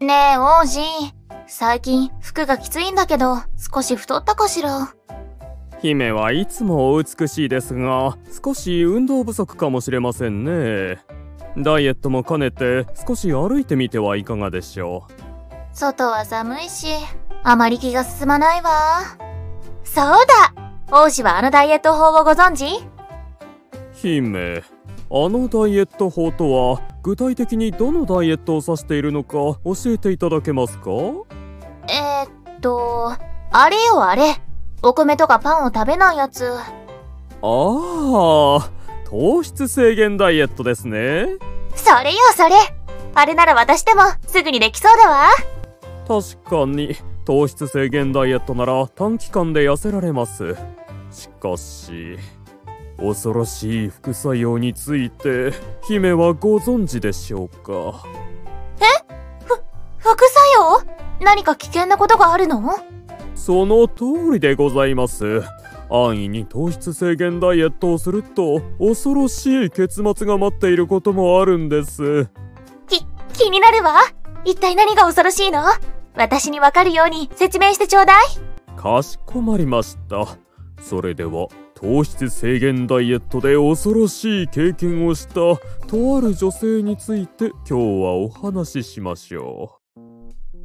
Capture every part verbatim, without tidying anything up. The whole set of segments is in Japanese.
ねえ、王子。最近、服がきついんだけど、少し太ったかしら。姫はいつもお美しいですが、少し運動不足かもしれませんね。ダイエットも兼ねて、少し歩いてみてはいかがでしょう。外は寒いし、あまり気が進まないわ。そうだ、王子はあのダイエット法をご存知？姫、あのダイエット法とは、具体的にどのダイエットを指しているのか教えていただけますか？えっと、あれよあれ。お米とかパンを食べないやつ。ああ、糖質制限ダイエットですね。それよそれ。あれなら私でもすぐにできそうだわ。確かに、糖質制限ダイエットなら短期間で痩せられます。しかし、恐ろしい副作用について、姫はご存知でしょうか？え？ふ、副作用？何か危険なことがあるの？その通りでございます。安易に糖質制限ダイエットをすると、恐ろしい結末が待っていることもあるんです。き、気になるわ。一体何が恐ろしいの？私にわかるように説明してちょうだい。かしこまりました。それでは、糖質制限ダイエットで恐ろしい経験をしたとある女性について今日はお話ししましょう。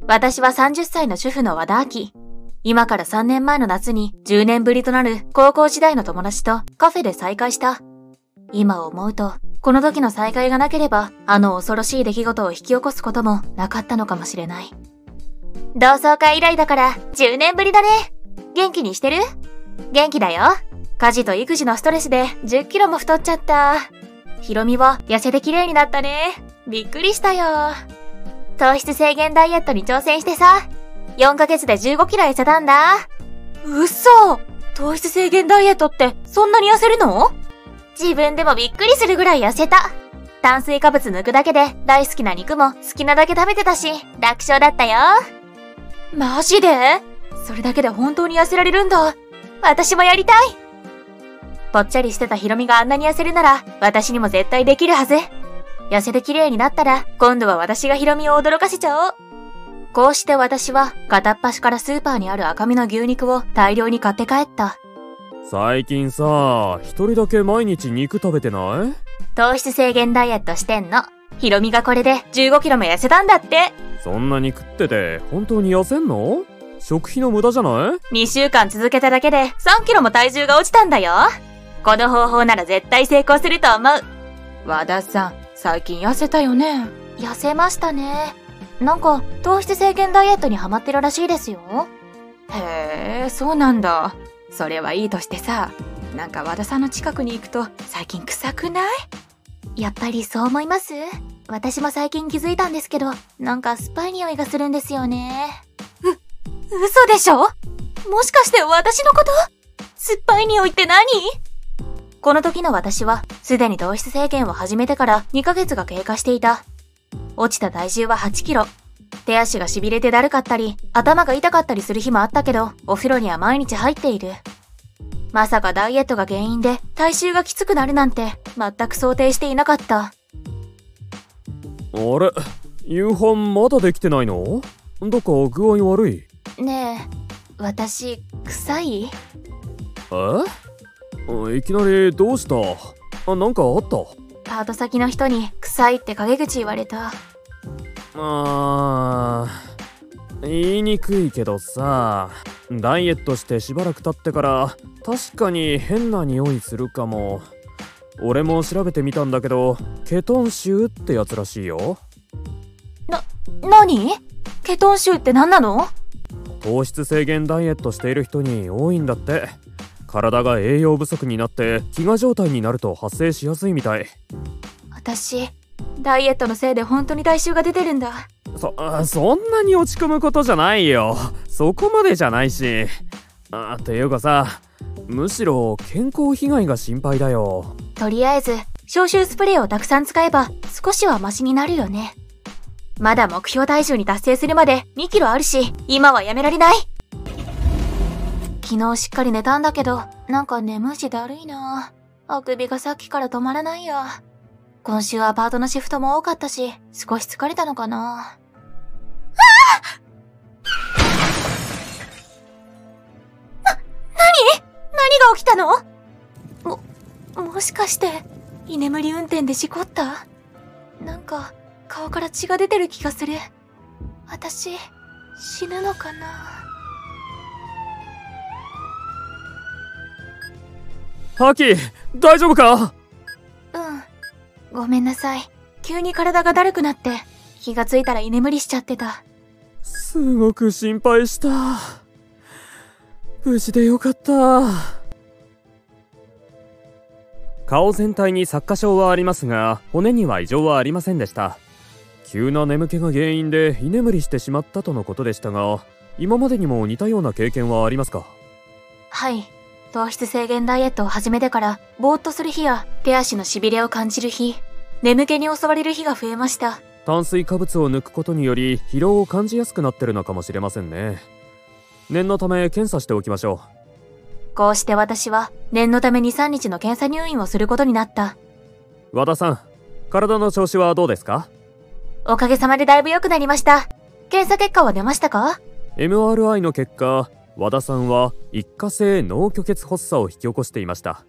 私はさんじゅっさいの主婦の和田明。今からさんねんまえの夏にじゅうねんぶりとなる高校時代の友達とカフェで再会した。今思うと、この時の再会がなければあの恐ろしい出来事を引き起こすこともなかったのかもしれない。同窓会以来だからじゅうねんぶりだね。元気にしてる？元気だよ。家事と育児のストレスでじゅっキロも太っちゃった。ひろみは痩せて綺麗になったね。びっくりしたよ。糖質制限ダイエットに挑戦してさ、よんかげつでじゅうごキロ痩せたんだ。嘘！糖質制限ダイエットってそんなに痩せるの？自分でもびっくりするぐらい痩せた。炭水化物抜くだけで大好きな肉も好きなだけ食べてたし、楽勝だったよ。マジで？それだけで本当に痩せられるんだ。私もやりたい。ぽっちゃりしてたヒロミがあんなに痩せるなら、私にも絶対できるはず。痩せて綺麗になったら、今度は私がヒロミを驚かせちゃおう。こうして私は、片っ端からスーパーにある赤身の牛肉を大量に買って帰った。最近さ、一人だけ毎日肉食べてない？糖質制限ダイエットしてんの。ヒロミがこれでじゅうごキロも痩せたんだって。そんなに食ってて、本当に痩せんの？食費の無駄じゃない？ に 週間続けただけでさんキロも体重が落ちたんだよ。この方法なら絶対成功すると思う。和田さん、最近痩せたよね。痩せましたね。なんか、糖質制限ダイエットにハマってるらしいですよ。へえ、そうなんだ。それはいいとしてさ、なんか和田さんの近くに行くと最近臭くない？やっぱりそう思います？私も最近気づいたんですけど、なんか酸っぱい匂いがするんですよね。う、嘘でしょ？もしかして私のこと？酸っぱい匂いって何？この時の私は、すでに糖質制限を始めてからにかげつが経過していた。落ちた体重ははちキロ。手足が痺れてだるかったり、頭が痛かったりする日もあったけど、お風呂には毎日入っている。まさかダイエットが原因で体臭がきつくなるなんて、全く想定していなかった。あれ、夕飯まだできてないの？どっか具合悪い？ねえ、私、臭い？え？いきなりどうした？あ、なんかあった？パート先の人に臭いって陰口言われた。あー、言いにくいけどさ、ダイエットしてしばらく経ってから確かに変な匂いするかも。俺も調べてみたんだけど、ケトン臭ってやつらしいよ。な、何？ケトン臭って何なの？糖質制限ダイエットしている人に多いんだって。体が栄養不足になって飢餓状態になると発生しやすいみたい。私、ダイエットのせいで本当に体臭が出てるんだ。そ、そんなに落ち込むことじゃないよ。そこまでじゃないし。あ、ていうかさ、むしろ健康被害が心配だよ。とりあえず、消臭スプレーをたくさん使えば少しはマシになるよね。まだ目標体重に達成するまでにキロあるし、今はやめられない。昨日しっかり寝たんだけど、なんか眠いしだるいな。あくびがさっきから止まらないや。今週アパートのシフトも多かったし、少し疲れたのかな。起きたの？も、もしかして、居眠り運転で事故った？なんか、顔から血が出てる気がする。私、死ぬのかな？ハキ、大丈夫か？うん。ごめんなさい。急に体がだるくなって、気がついたら居眠りしちゃってた。すごく心配した。無事でよかった。顔全体に擦過傷はありますが、骨には異常はありませんでした。急な眠気が原因で居眠りしてしまったとのことでしたが、今までにも似たような経験はありますか？はい。糖質制限ダイエットを始めてから、ぼーっとする日や手足のしびれを感じる日、眠気に襲われる日が増えました。炭水化物を抜くことにより疲労を感じやすくなってるのかもしれませんね。念のため検査しておきましょう。こうして私は念のためにさんにちの検査入院をすることになった。和田さん、体の調子はどうですか？おかげさまでだいぶ良くなりました。検査結果は出ましたか？ エムアールアイ の結果、和田さんは一過性脳虚血発作を引き起こしていました。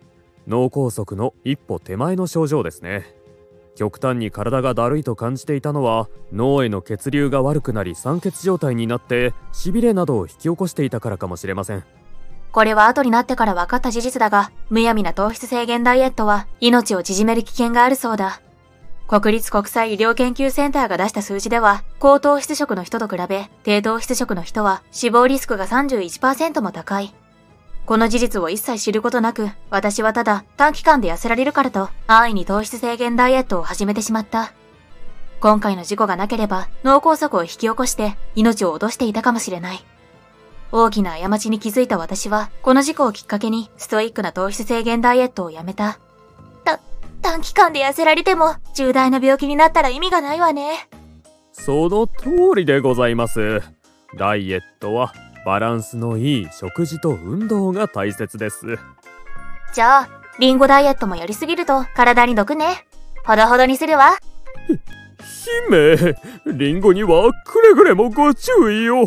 脳梗塞の一歩手前の症状ですね。極端に体がだるいと感じていたのは、脳への血流が悪くなり酸欠状態になって、しびれなどを引き起こしていたからかもしれません。これは後になってから分かった事実だが、むやみな糖質制限ダイエットは命を縮める危険があるそうだ。国立国際医療研究センターが出した数字では、高糖質食の人と比べ、低糖質食の人は死亡リスクが さんじゅういちパーセント も高い。この事実を一切知ることなく、私はただ短期間で痩せられるからと、安易に糖質制限ダイエットを始めてしまった。今回の事故がなければ、脳梗塞を引き起こして命を落としていたかもしれない。大きな過ちに気づいた私は、この事故をきっかけにストイックな糖質制限ダイエットをやめた。た、短期間で痩せられても重大な病気になったら意味がないわね。その通りでございます。ダイエットはバランスのいい食事と運動が大切です。じゃあ、リンゴダイエットもやりすぎると体に毒ね。ほどほどにするわ。ひ、姫、リンゴにはくれぐれもご注意を。